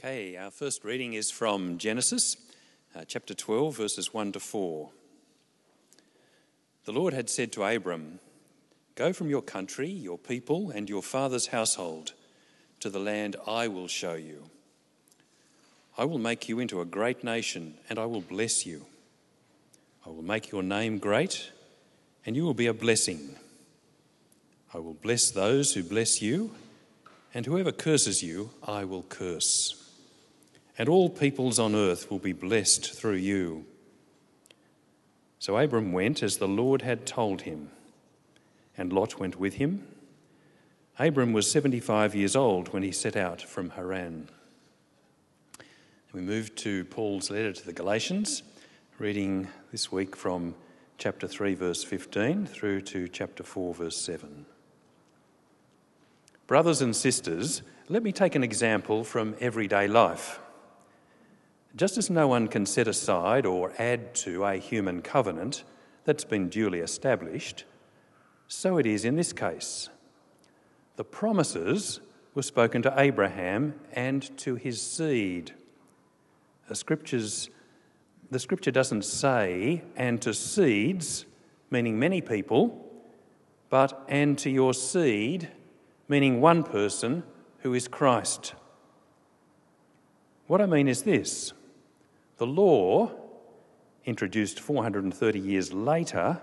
Okay, our first reading is from Genesis, chapter 12, verses 1 to 4. The Lord had said to Abram, "Go from your country, your people, and your father's household to the land I will show you. I will make you into a great nation, and I will bless you. I will make your name great, and you will be a blessing. I will bless those who bless you, and whoever curses you, I will curse. And all peoples on earth will be blessed through you." So Abram went as the Lord had told him, and Lot went with him. Abram was 75 years old when he set out from Haran. We move to Paul's letter to the Galatians, reading this week from chapter 3, verse 15, through to chapter 4, verse 7. "Brothers and sisters, let me take an example from everyday life. Just as no one can set aside or add to a human covenant that's been duly established, so it is in this case. The promises were spoken to Abraham and to his seed. The scripture doesn't say, and to seeds, meaning many people, but and to your seed, meaning one person, who is Christ. What I mean is this: the law, introduced 430 years later,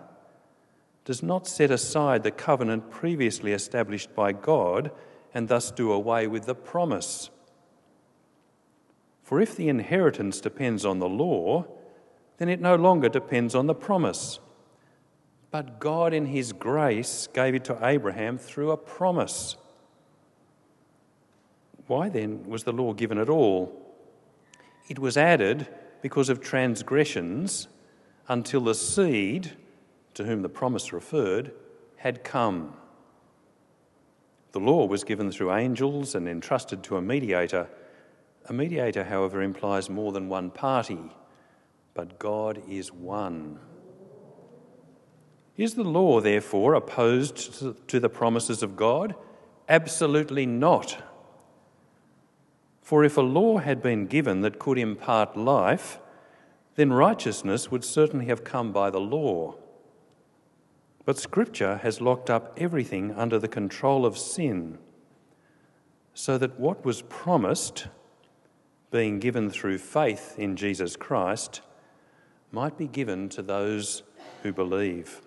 does not set aside the covenant previously established by God and thus do away with the promise. For if the inheritance depends on the law, then it no longer depends on the promise. But God in his grace gave it to Abraham through a promise. Why then was the law given at all? It was added because of transgressions until the seed, to whom the promise referred, had come. The law was given through angels and entrusted to a mediator. A mediator, however, implies more than one party, but God is one. Is the law, therefore, opposed to the promises of God? Absolutely not. For if a law had been given that could impart life, then righteousness would certainly have come by the law. But Scripture has locked up everything under the control of sin, so that what was promised, being given through faith in Jesus Christ, might be given to those who believe.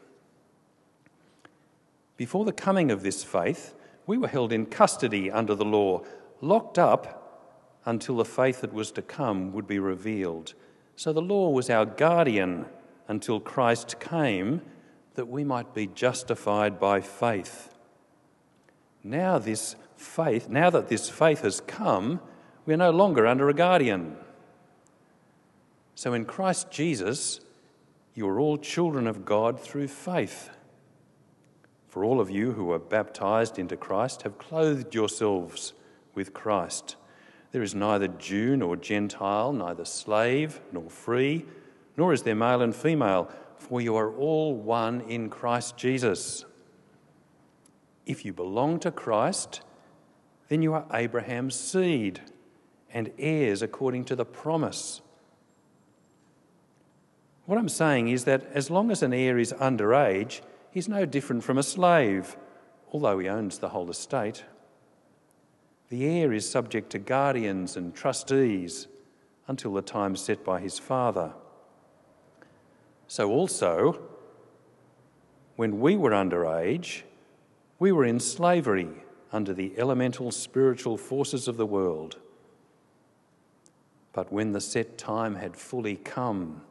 Before the coming of this faith, we were held in custody under the law, locked up until the faith that was to come would be revealed. So the law was our guardian until Christ came, that we might be justified by faith. Now that this faith has come, we are no longer under a guardian. So in Christ Jesus, you are all children of God through faith. For all of you who were baptized into Christ have clothed yourselves with Christ. There is neither Jew nor Gentile, neither slave nor free, nor is there male and female, for you are all one in Christ Jesus. If you belong to Christ, then you are Abraham's seed and heirs according to the promise. What I'm saying is that as long as an heir is underage, he's no different from a slave, although he owns the whole estate. The heir is subject to guardians and trustees until the time set by his father. So also, when we were underage, we were in slavery under the elemental spiritual forces of the world. But when the set time had fully come,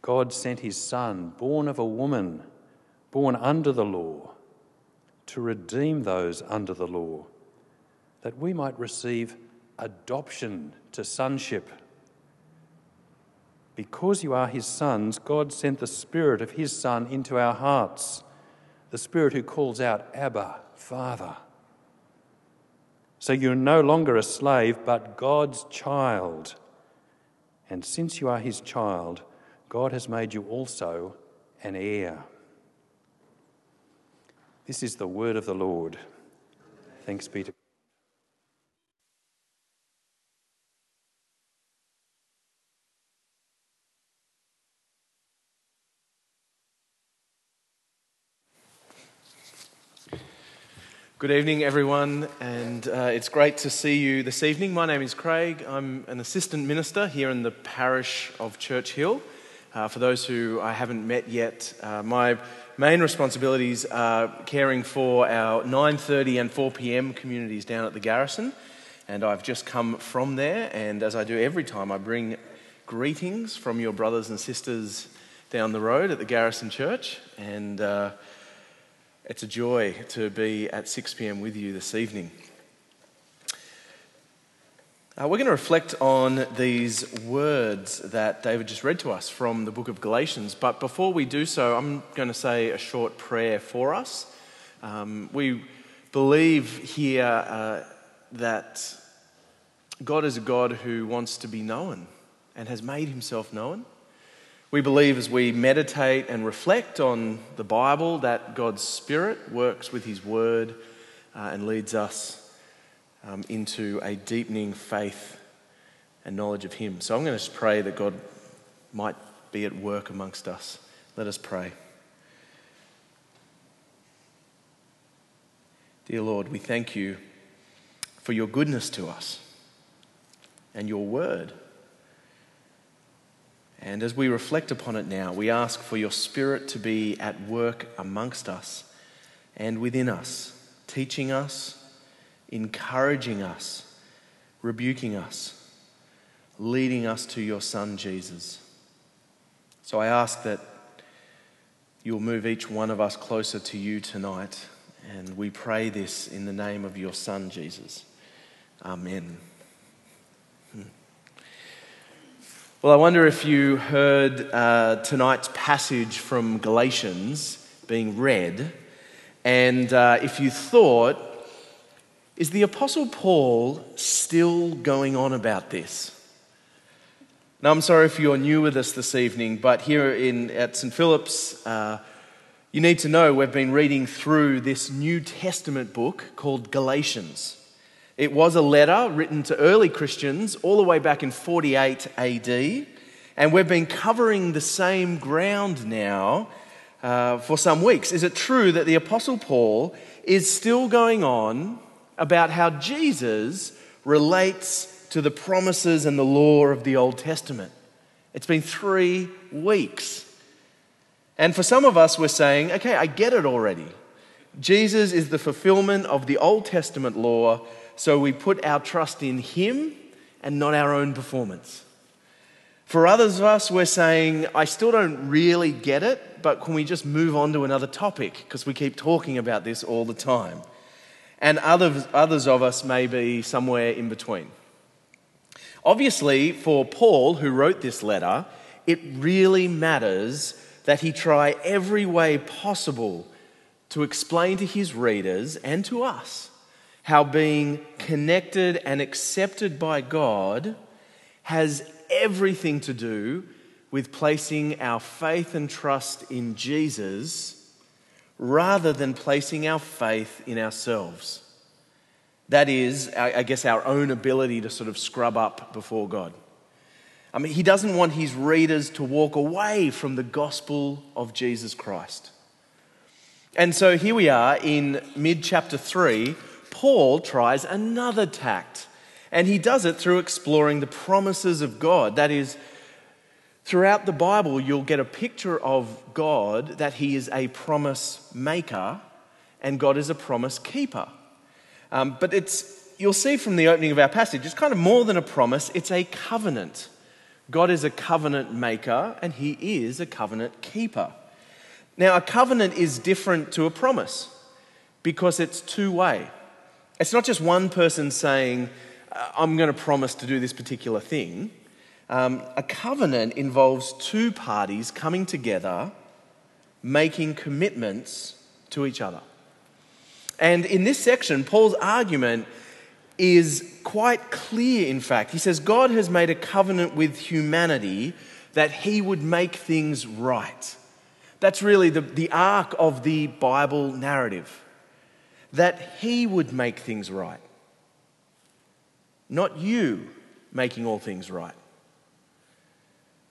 God sent his Son, born of a woman, born under the law, to redeem those under the law, that we might receive adoption to sonship. Because you are his sons, God sent the Spirit of his Son into our hearts, the Spirit who calls out, "Abba, Father." So you're no longer a slave, but God's child. And since you are his child, God has made you also an heir. This is the word of the Lord. Thanks be to God. Good evening, everyone, and it's great to see you this evening. My name is Craig. I'm an assistant minister here in the parish of Church Hill. For those who I haven't met yet, my main responsibilities are caring for our 9:30 and 4 p.m. communities down at the Garrison, and I've just come from there, and as I do every time, I bring greetings from your brothers and sisters down the road at the Garrison Church, and it's a joy to be at 6 p.m. with you this evening. We're going to reflect on these words that David just read to us from the book of Galatians, but before we do so, I'm going to say a short prayer for us. We believe here that God is a God who wants to be known and has made himself known. We believe as we meditate and reflect on the Bible that God's Spirit works with his word and leads us into a deepening faith and knowledge of him. So I'm going to just pray that God might be at work amongst us. Let us pray. Dear Lord, we thank you for your goodness to us and your word. And as we reflect upon it now, we ask for your Spirit to be at work amongst us and within us, teaching us, encouraging us, rebuking us, leading us to your Son, Jesus. So I ask that you'll move each one of us closer to you tonight, and we pray this in the name of your Son, Jesus. Amen. Well, I wonder if you heard tonight's passage from Galatians being read, and if you thought, is the Apostle Paul still going on about this? Now, I'm sorry if you're new with us this evening, but here at St. Philip's, you need to know we've been reading through this New Testament book called Galatians. It was a letter written to early Christians all the way back in 48 AD, and we've been covering the same ground now for some weeks. Is it true that the Apostle Paul is still going on about how Jesus relates to the promises and the law of the Old Testament? It's been 3 weeks. And for some of us, we're saying, okay, I get it already. Jesus is the fulfillment of the Old Testament law, so we put our trust in him and not our own performance. For others of us, we're saying, I still don't really get it, but can we just move on to another topic? Because we keep talking about this all the time. And others of us may be somewhere in between. Obviously, for Paul, who wrote this letter, it really matters that he try every way possible to explain to his readers and to us how being connected and accepted by God has everything to do with placing our faith and trust in Jesus rather than placing our faith in ourselves. That is, I guess, our own ability to sort of scrub up before God. I mean, he doesn't want his readers to walk away from the gospel of Jesus Christ. And so here we are in mid-chapter 3, Paul tries another tact, and he does it through exploring the promises of God. That is, throughout the Bible, you'll get a picture of God that he is a promise maker and God is a promise keeper. But you'll see from the opening of our passage, it's kind of more than a promise, it's a covenant. God is a covenant maker and he is a covenant keeper. Now, a covenant is different to a promise because it's two-way. It's not just one person saying, I'm going to promise to do this particular thing. A covenant involves two parties coming together, making commitments to each other. And in this section, Paul's argument is quite clear, in fact. He says, God has made a covenant with humanity that he would make things right. That's really the arc of the Bible narrative. That he would make things right. Not you making all things right.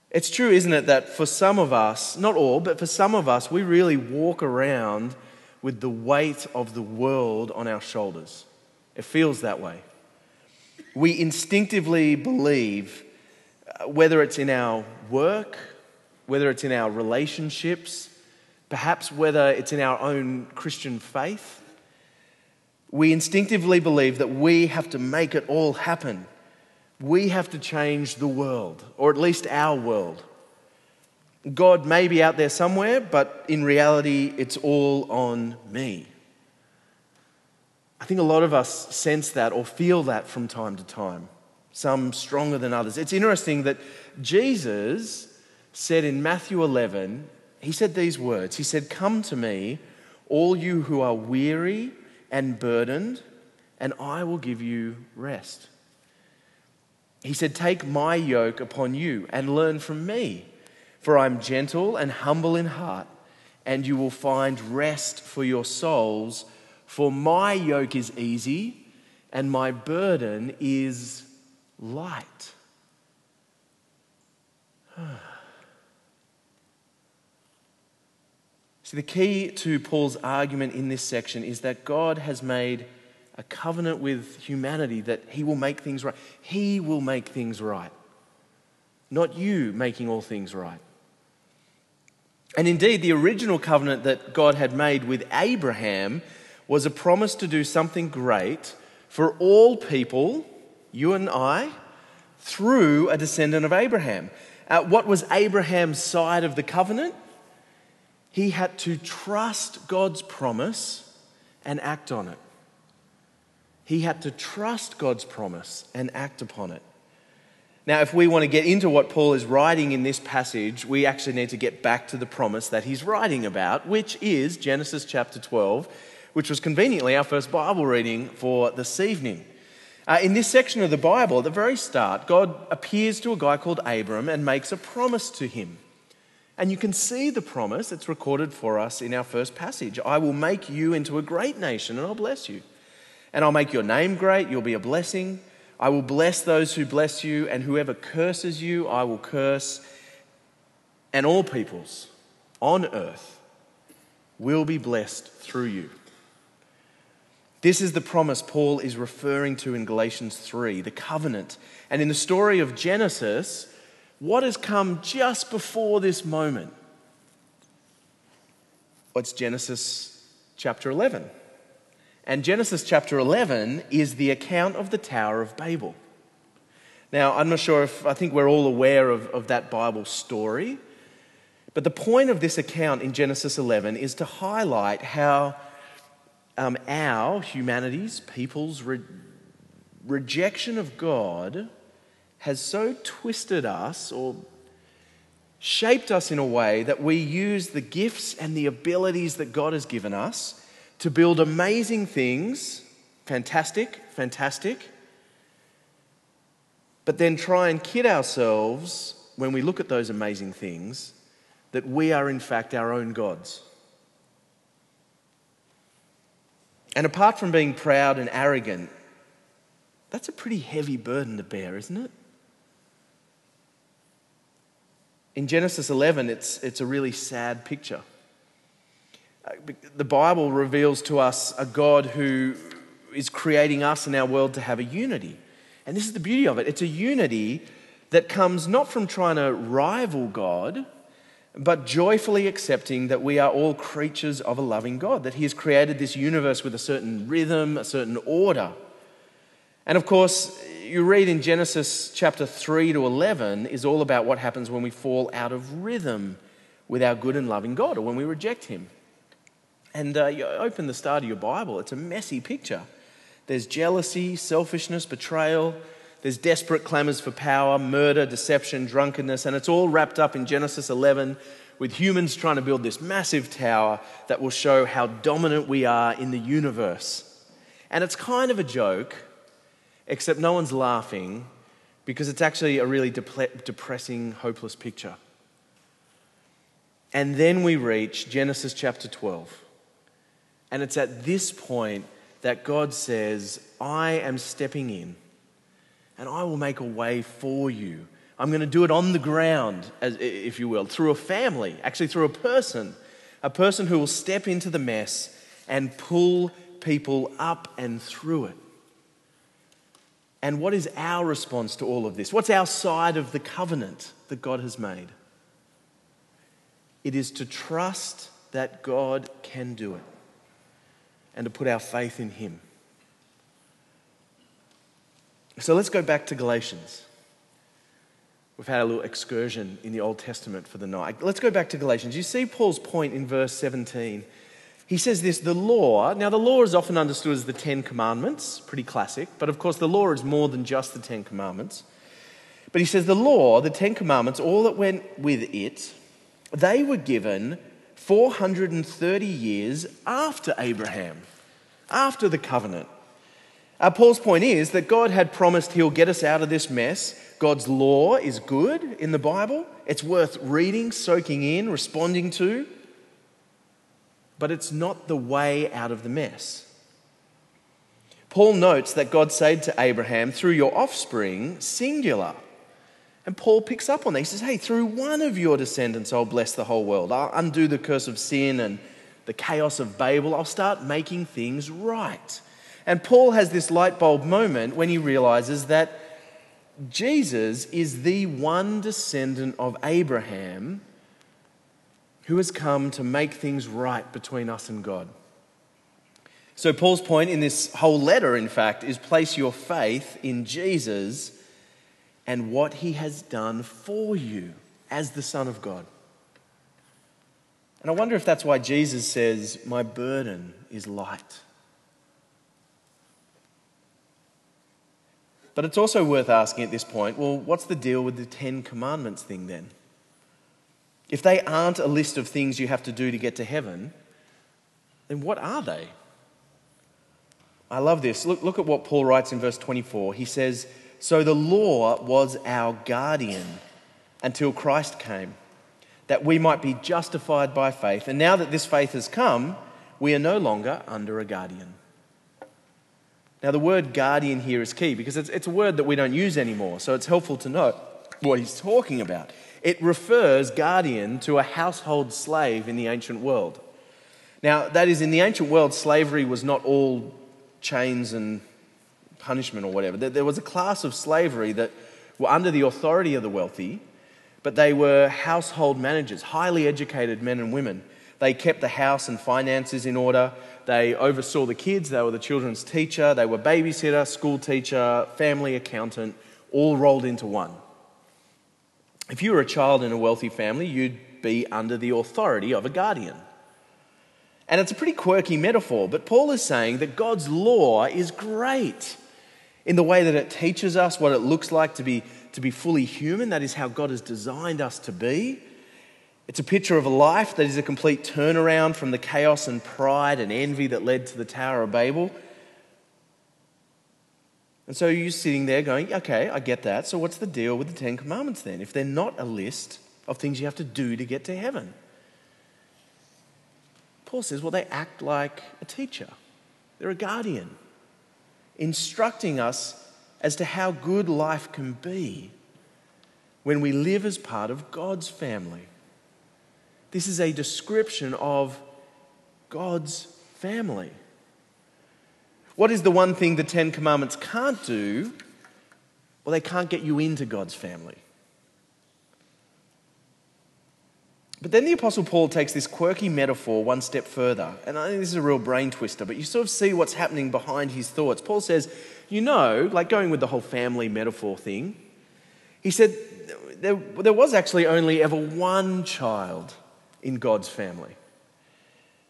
It's true, isn't it, that for some of us, not all, but for some of us, we really walk around with the weight of the world on our shoulders. It feels that way. We instinctively believe, whether it's in our work, whether it's in our relationships, perhaps whether it's in our own Christian faith, we instinctively believe that we have to make it all happen. We have to change the world, or at least our world. God may be out there somewhere, but in reality, it's all on me. I think a lot of us sense that or feel that from time to time, some stronger than others. It's interesting that Jesus said in Matthew 11, he said these words. He said, "Come to me, all you who are weary and burdened, and I will give you rest." He said, "Take my yoke upon you and learn from me, for I am gentle and humble in heart, and you will find rest for your souls. For my yoke is easy and my burden is light." See, the key to Paul's argument in this section is that God has made a covenant with humanity that he will make things right. He will make things right, not you making all things right. And indeed, the original covenant that God had made with Abraham was a promise to do something great for all people, you and I, through a descendant of Abraham. What was Abraham's side of the covenant? He had to trust God's promise and act on it. He had to trust God's promise and act upon it. Now, if we want to get into what Paul is writing in this passage, we actually need to get back to the promise that he's writing about, which is Genesis chapter 12, which was conveniently our first Bible reading for this evening. In this section of the Bible, at the very start, God appears to a guy called Abram and makes a promise to him. And you can see the promise that's recorded for us in our first passage. "I will make you into a great nation and I'll bless you. And I'll make your name great, you'll be a blessing. I will bless those who bless you, and whoever curses you, I will curse. And all peoples on earth will be blessed through you." This is the promise Paul is referring to in Galatians 3, the covenant. And in the story of Genesis, what has come just before this moment? It's Genesis chapter 11. And Genesis chapter 11 is the account of the Tower of Babel. Now, I'm not sure if, I think we're all aware of that Bible story, but the point of this account in Genesis 11 is to highlight how our, humanity's, people's rejection of God has so twisted us or shaped us in a way that we use the gifts and the abilities that God has given us to build amazing things, fantastic, but then try and kid ourselves when we look at those amazing things that we are in fact our own gods. And apart from being proud and arrogant, that's a pretty heavy burden to bear, isn't it? In Genesis 11, it's a really sad picture. The Bible reveals to us a God who is creating us and our world to have a unity. And this is the beauty of it. It's a unity that comes not from trying to rival God, but joyfully accepting that we are all creatures of a loving God, that he has created this universe with a certain rhythm, a certain order. And of course, you read in Genesis chapter 3 to 11 is all about what happens when we fall out of rhythm with our good and loving God, or when we reject him. And you open the start of your Bible, it's a messy picture. There's jealousy, selfishness, betrayal. There's desperate clamors for power, murder, deception, drunkenness, and it's all wrapped up in Genesis 11 with humans trying to build this massive tower that will show how dominant we are in the universe. And it's kind of a joke, except no one's laughing because it's actually a really depressing, hopeless picture. And then we reach Genesis chapter 12. And it's at this point that God says, "I am stepping in. And I will make a way for you. I'm going to do it on the ground, if you will, through a family, actually through a person who will step into the mess and pull people up and through it. And what is our response to all of this? What's our side of the covenant that God has made? It is to trust that God can do it and to put our faith in him. So let's go back to Galatians. We've had a little excursion in the Old Testament for the night. Let's go back to Galatians. You see Paul's point in verse 17. He says this, the law, now the law is often understood as the Ten Commandments, pretty classic, but of course the law is more than just the Ten Commandments. But he says the law, the Ten Commandments, all that went with it, they were given 430 years after Abraham, after the covenant. Paul's point is that God had promised he'll get us out of this mess. God's law is good in the Bible. It's worth reading, soaking in, responding to. But it's not the way out of the mess. Paul notes that God said to Abraham, through your offspring, singular. And Paul picks up on that. He says, hey, through one of your descendants, I'll bless the whole world. I'll undo the curse of sin and the chaos of Babel. I'll start making things right. And Paul has this light bulb moment when he realizes that Jesus is the one descendant of Abraham who has come to make things right between us and God. So Paul's point in this whole letter, in fact, is place your faith in Jesus and what he has done for you as the Son of God. And I wonder if that's why Jesus says, my burden is light. But it's also worth asking at this point, well, what's the deal with the Ten Commandments thing then? If they aren't a list of things you have to do to get to heaven, then what are they? I love this. Look at what Paul writes in verse 24. He says, so the law was our guardian until Christ came, that we might be justified by faith. And now that this faith has come, we are no longer under a guardian. Now, the word guardian here is key because it's a word that we don't use anymore, so it's helpful to know what he's talking about. It refers, guardian, to a household slave in the ancient world. Now, that is, in the ancient world, slavery was not all chains and punishment or whatever. There was a class of slavery that were under the authority of the wealthy, but they were household managers, highly educated men and women. They kept the house and finances in order. They oversaw the kids. They were the children's teacher. They were babysitter, school teacher, family accountant, all rolled into one. If you were a child in a wealthy family, you'd be under the authority of a guardian. And it's a pretty quirky metaphor, but Paul is saying that God's law is great in the way that it teaches us what it looks like to be fully human. That is how God has designed us to be. It's a picture of a life that is a complete turnaround from the chaos and pride and envy that led to the Tower of Babel. And so you're sitting there going, okay, I get that. So what's the deal with the Ten Commandments then, if they're not a list of things you have to do to get to heaven? Paul says, well, they act like a teacher. They're a guardian, instructing us as to how good life can be when we live as part of God's family. This is a description of God's family. What is the one thing the Ten Commandments can't do? Well, they can't get you into God's family. But then the Apostle Paul takes this quirky metaphor one step further. And I think this is a real brain twister, but you sort of see what's happening behind his thoughts. Paul says, like going with the whole family metaphor thing, he said there was actually only ever one child in God's family.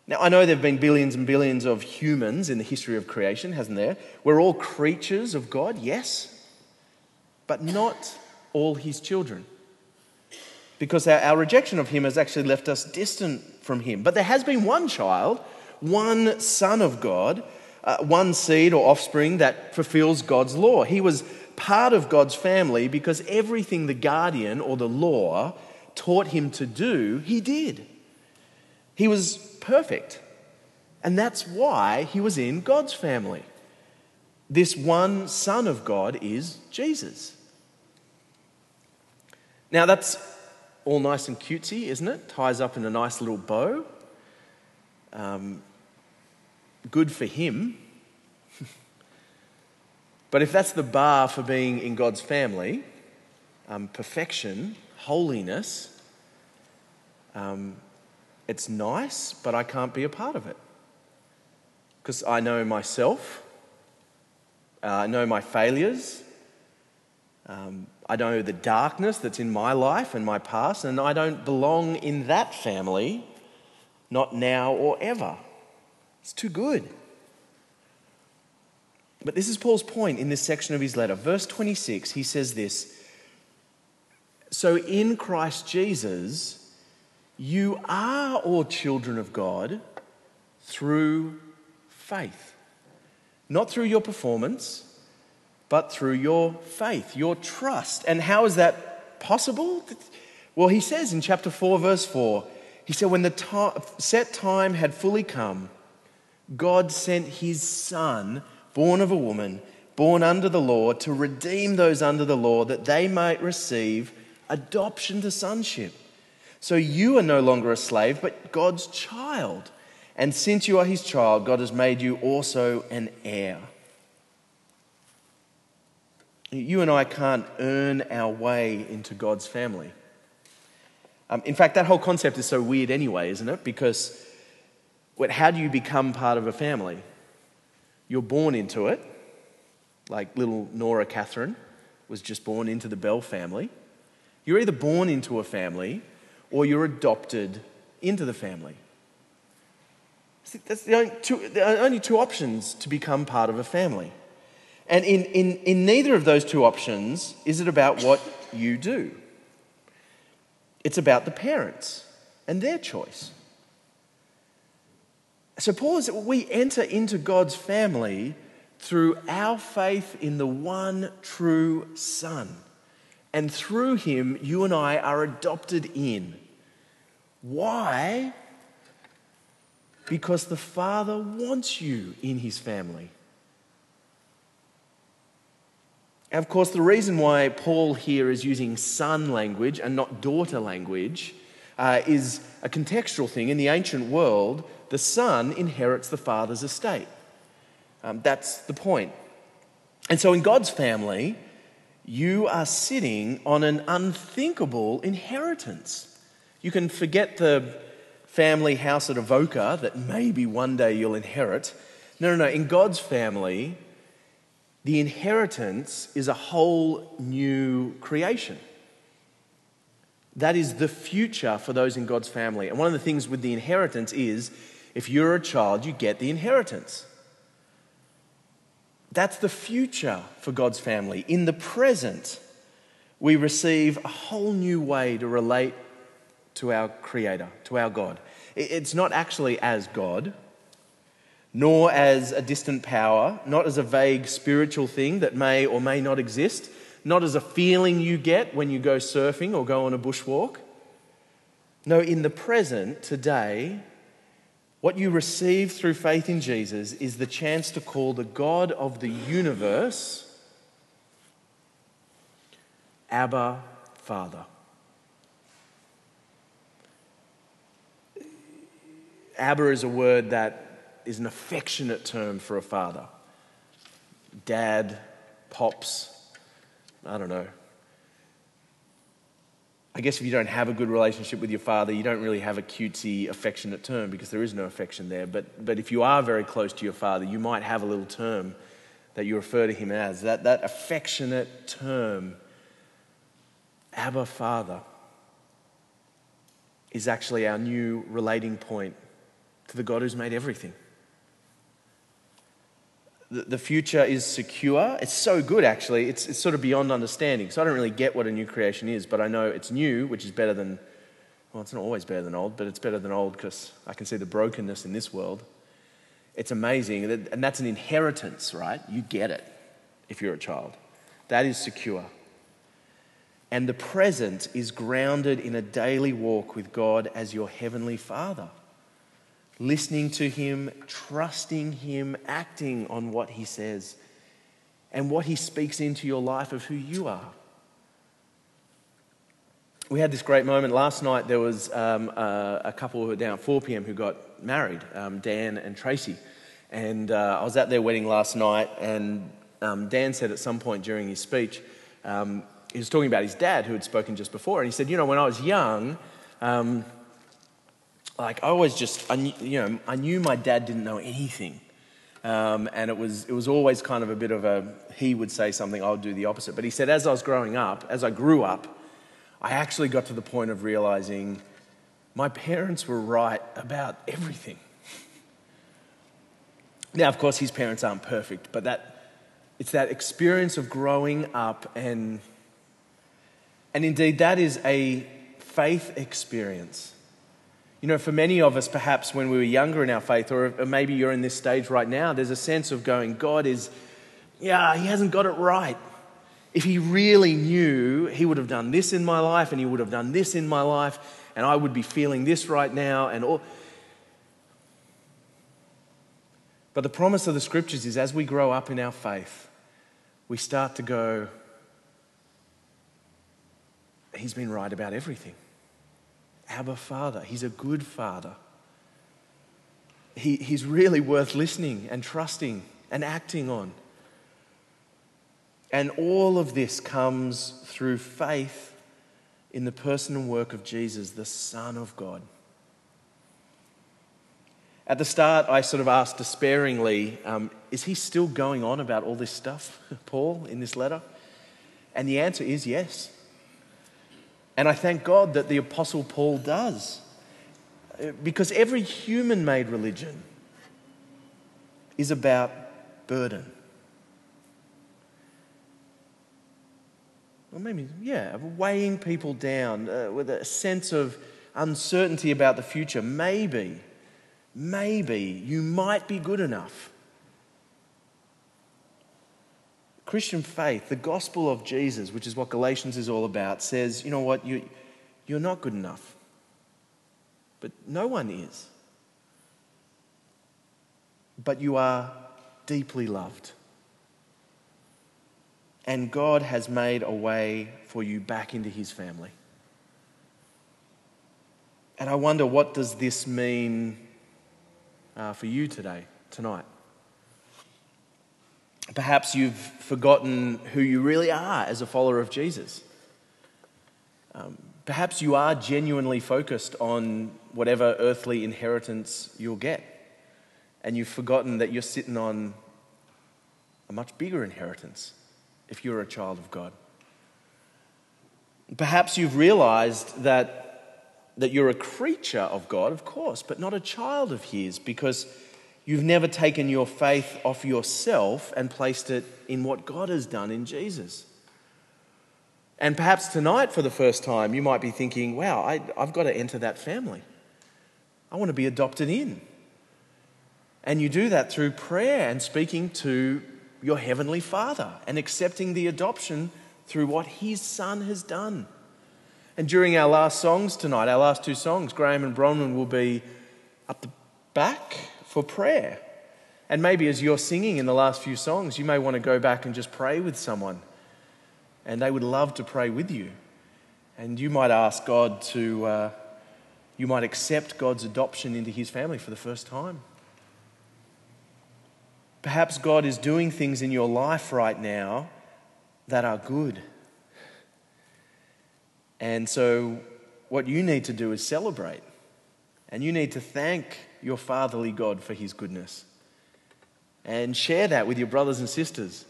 Now, I know there have been billions and billions of humans in the history of creation, hasn't there? We're all creatures of God, yes, but not all his children, because our rejection of him has actually left us distant from him. But there has been one child, one son of God, one seed or offspring that fulfills God's law. He was part of God's family because everything the guardian or the law taught him to do, he did. He was perfect. And that's why he was in God's family. This one Son of God is Jesus. Now that's all nice and cutesy, isn't it? Ties up in a nice little bow. good for him. But if that's the bar for being in God's family, perfection, holiness, it's nice, but I can't be a part of it. Because I know myself, I know my failures, I know the darkness that's in my life and my past, and I don't belong in that family, not now or ever. It's too good. But this is Paul's point in this section of his letter. Verse 26, he says this, "So in Christ Jesus, you are all children of God through faith." Not through your performance, but through your faith, your trust. And how is that possible? Well, he says in chapter 4, verse 4, he said, "When the set time had fully come, God sent his Son, born of a woman, born under the law, to redeem those under the law, that they might receive adoption to sonship. So you are no longer a slave, but God's child. And since you are his child, God has made you also an heir." You and I can't earn our way into God's family. In fact, that whole concept is so weird anyway, isn't it? Because how do you become part of a family? You're born into it, like little Nora Catherine was just born into the Bell family. You're either born into a family or you're adopted into the family. That's the only two options to become part of a family. And in neither of those two options is it about what you do. It's about the parents and their choice. So Paul is that we enter into God's family through our faith in the one true Son. And through him, you and I are adopted in. Why? Because the Father wants you in his family. And of course, the reason why Paul here is using son language and not daughter language is a contextual thing. In the ancient world, the son inherits the father's estate. That's the point. And so in God's family, you are sitting on an unthinkable inheritance. You can forget the family house at Avoca that maybe one day you'll inherit. No. In God's family, the inheritance is a whole new creation. That is the future for those in God's family. And one of the things with the inheritance is, if you're a child, you get the inheritance. That's the future for God's family. In the present, we receive a whole new way to relate to our Creator, to our God. It's not actually as God, nor as a distant power, not as a vague spiritual thing that may or may not exist, not as a feeling you get when you go surfing or go on a bushwalk. No, in the present, today, what you receive through faith in Jesus is the chance to call the God of the universe Abba, Father. Abba is a word that is an affectionate term for a father. Dad, pops, I don't know. I guess if you don't have a good relationship with your father, you don't really have a cutesy, affectionate term because there is no affection there. But if you are very close to your father, you might have a little term that you refer to him as. That affectionate term, Abba Father, is actually our new relating point to the God who's made everything. The future is secure. It's so good, actually. It's sort of beyond understanding. So I don't really get what a new creation is, but I know it's new, which is better than... Well, it's not always better than old, but it's better than old because I can see the brokenness in this world. It's amazing. And that's an inheritance, right? You get it if you're a child. That is secure. And the present is grounded in a daily walk with God as your heavenly Father. Listening to him, trusting him, acting on what he says and what he speaks into your life of who you are. We had this great moment. Last night there was a couple down at 4 p.m. who got married, Dan and Tracy. And I was at their wedding last night, and Dan said at some point during his speech, he was talking about his dad who had spoken just before, and he said, you know, when I was young, like I always just, I knew my dad didn't know anything. And it was always kind of a bit of a, he would say something, I would do the opposite. But he said, as I grew up, I actually got to the point of realizing my parents were right about everything. Now, of course, his parents aren't perfect, but it's that experience of growing up, and indeed that is a faith experience. You know, for many of us, perhaps when we were younger in our faith, or maybe you're in this stage right now, there's a sense of going, He hasn't got it right. If he really knew, he would have done this in my life, and he would have done this in my life, and I would be feeling this right now, and all. But the promise of the scriptures is as we grow up in our faith, we start to go, he's been right about everything. Abba Father, he's a good father. He's really worth listening and trusting and acting on. And all of this comes through faith in the person and work of Jesus, the Son of God. At the start, I sort of asked despairingly, is he still going on about all this stuff, Paul, in this letter? And the answer is yes. And I thank God that the Apostle Paul does. Because every human-made religion is about burden. Well, maybe, yeah, weighing people down with a sense of uncertainty about the future, Maybe you might be good enough. Christian faith, the gospel of Jesus, which is what Galatians is all about, says, you know what, you're not good enough. But no one is. But you are deeply loved. And God has made a way for you back into his family. And I wonder, what does this mean for you today, tonight? Perhaps you've forgotten who you really are as a follower of Jesus. Perhaps you are genuinely focused on whatever earthly inheritance you'll get, and you've forgotten that you're sitting on a much bigger inheritance if you're a child of God. Perhaps you've realized that you're a creature of God, of course, but not a child of his, because you've never taken your faith off yourself and placed it in what God has done in Jesus. And perhaps tonight, for the first time, you might be thinking, wow, I've got to enter that family. I want to be adopted in. And you do that through prayer and speaking to your heavenly Father and accepting the adoption through what his Son has done. And during our last songs tonight, our last two songs, Graham and Bronwyn will be up the back for prayer. And maybe as you're singing in the last few songs, you may want to go back and just pray with someone. And they would love to pray with you. And you might ask God to, you might accept God's adoption into his family for the first time. Perhaps God is doing things in your life right now that are good. And so what you need to do is celebrate. And you need to thank your fatherly God for his goodness. And share that with your brothers and sisters.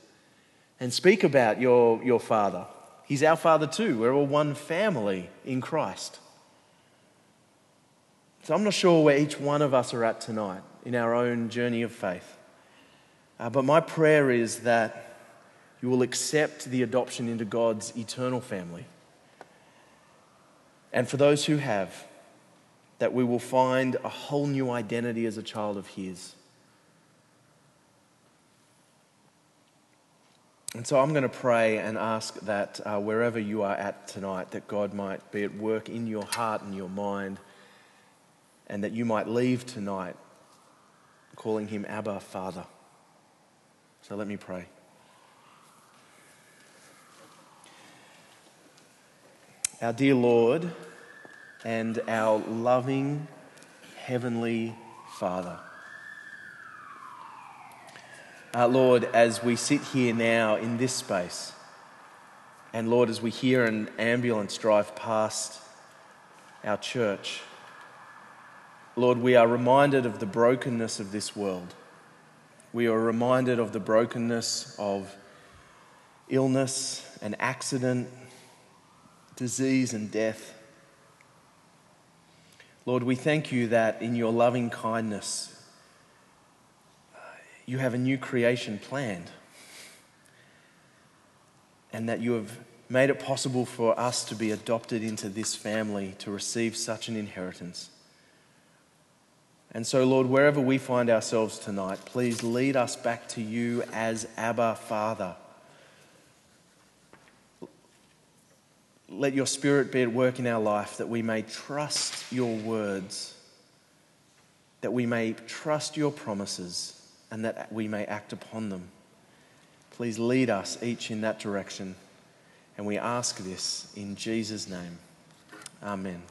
And speak about your Father. He's our Father too. We're all one family in Christ. So I'm not sure where each one of us are at tonight in our own journey of faith. But my prayer is that you will accept the adoption into God's eternal family. And for those who have, that we will find a whole new identity as a child of his. And so I'm going to pray and ask that wherever you are at tonight, that God might be at work in your heart and your mind, and that you might leave tonight calling him Abba, Father. So let me pray. Our dear Lord and our loving Heavenly Father, Lord, as we sit here now in this space, and Lord, as we hear an ambulance drive past our church, Lord, we are reminded of the brokenness of this world. We are reminded of the brokenness of illness and accident, disease and death. Lord, we thank you that in your loving kindness, you have a new creation planned, and that you have made it possible for us to be adopted into this family, to receive such an inheritance. And so, Lord, wherever we find ourselves tonight, please lead us back to you as Abba, Father. Let your Spirit be at work in our life, that we may trust your words, that we may trust your promises, and that we may act upon them. Please lead us each in that direction. And we ask this in Jesus' name. Amen.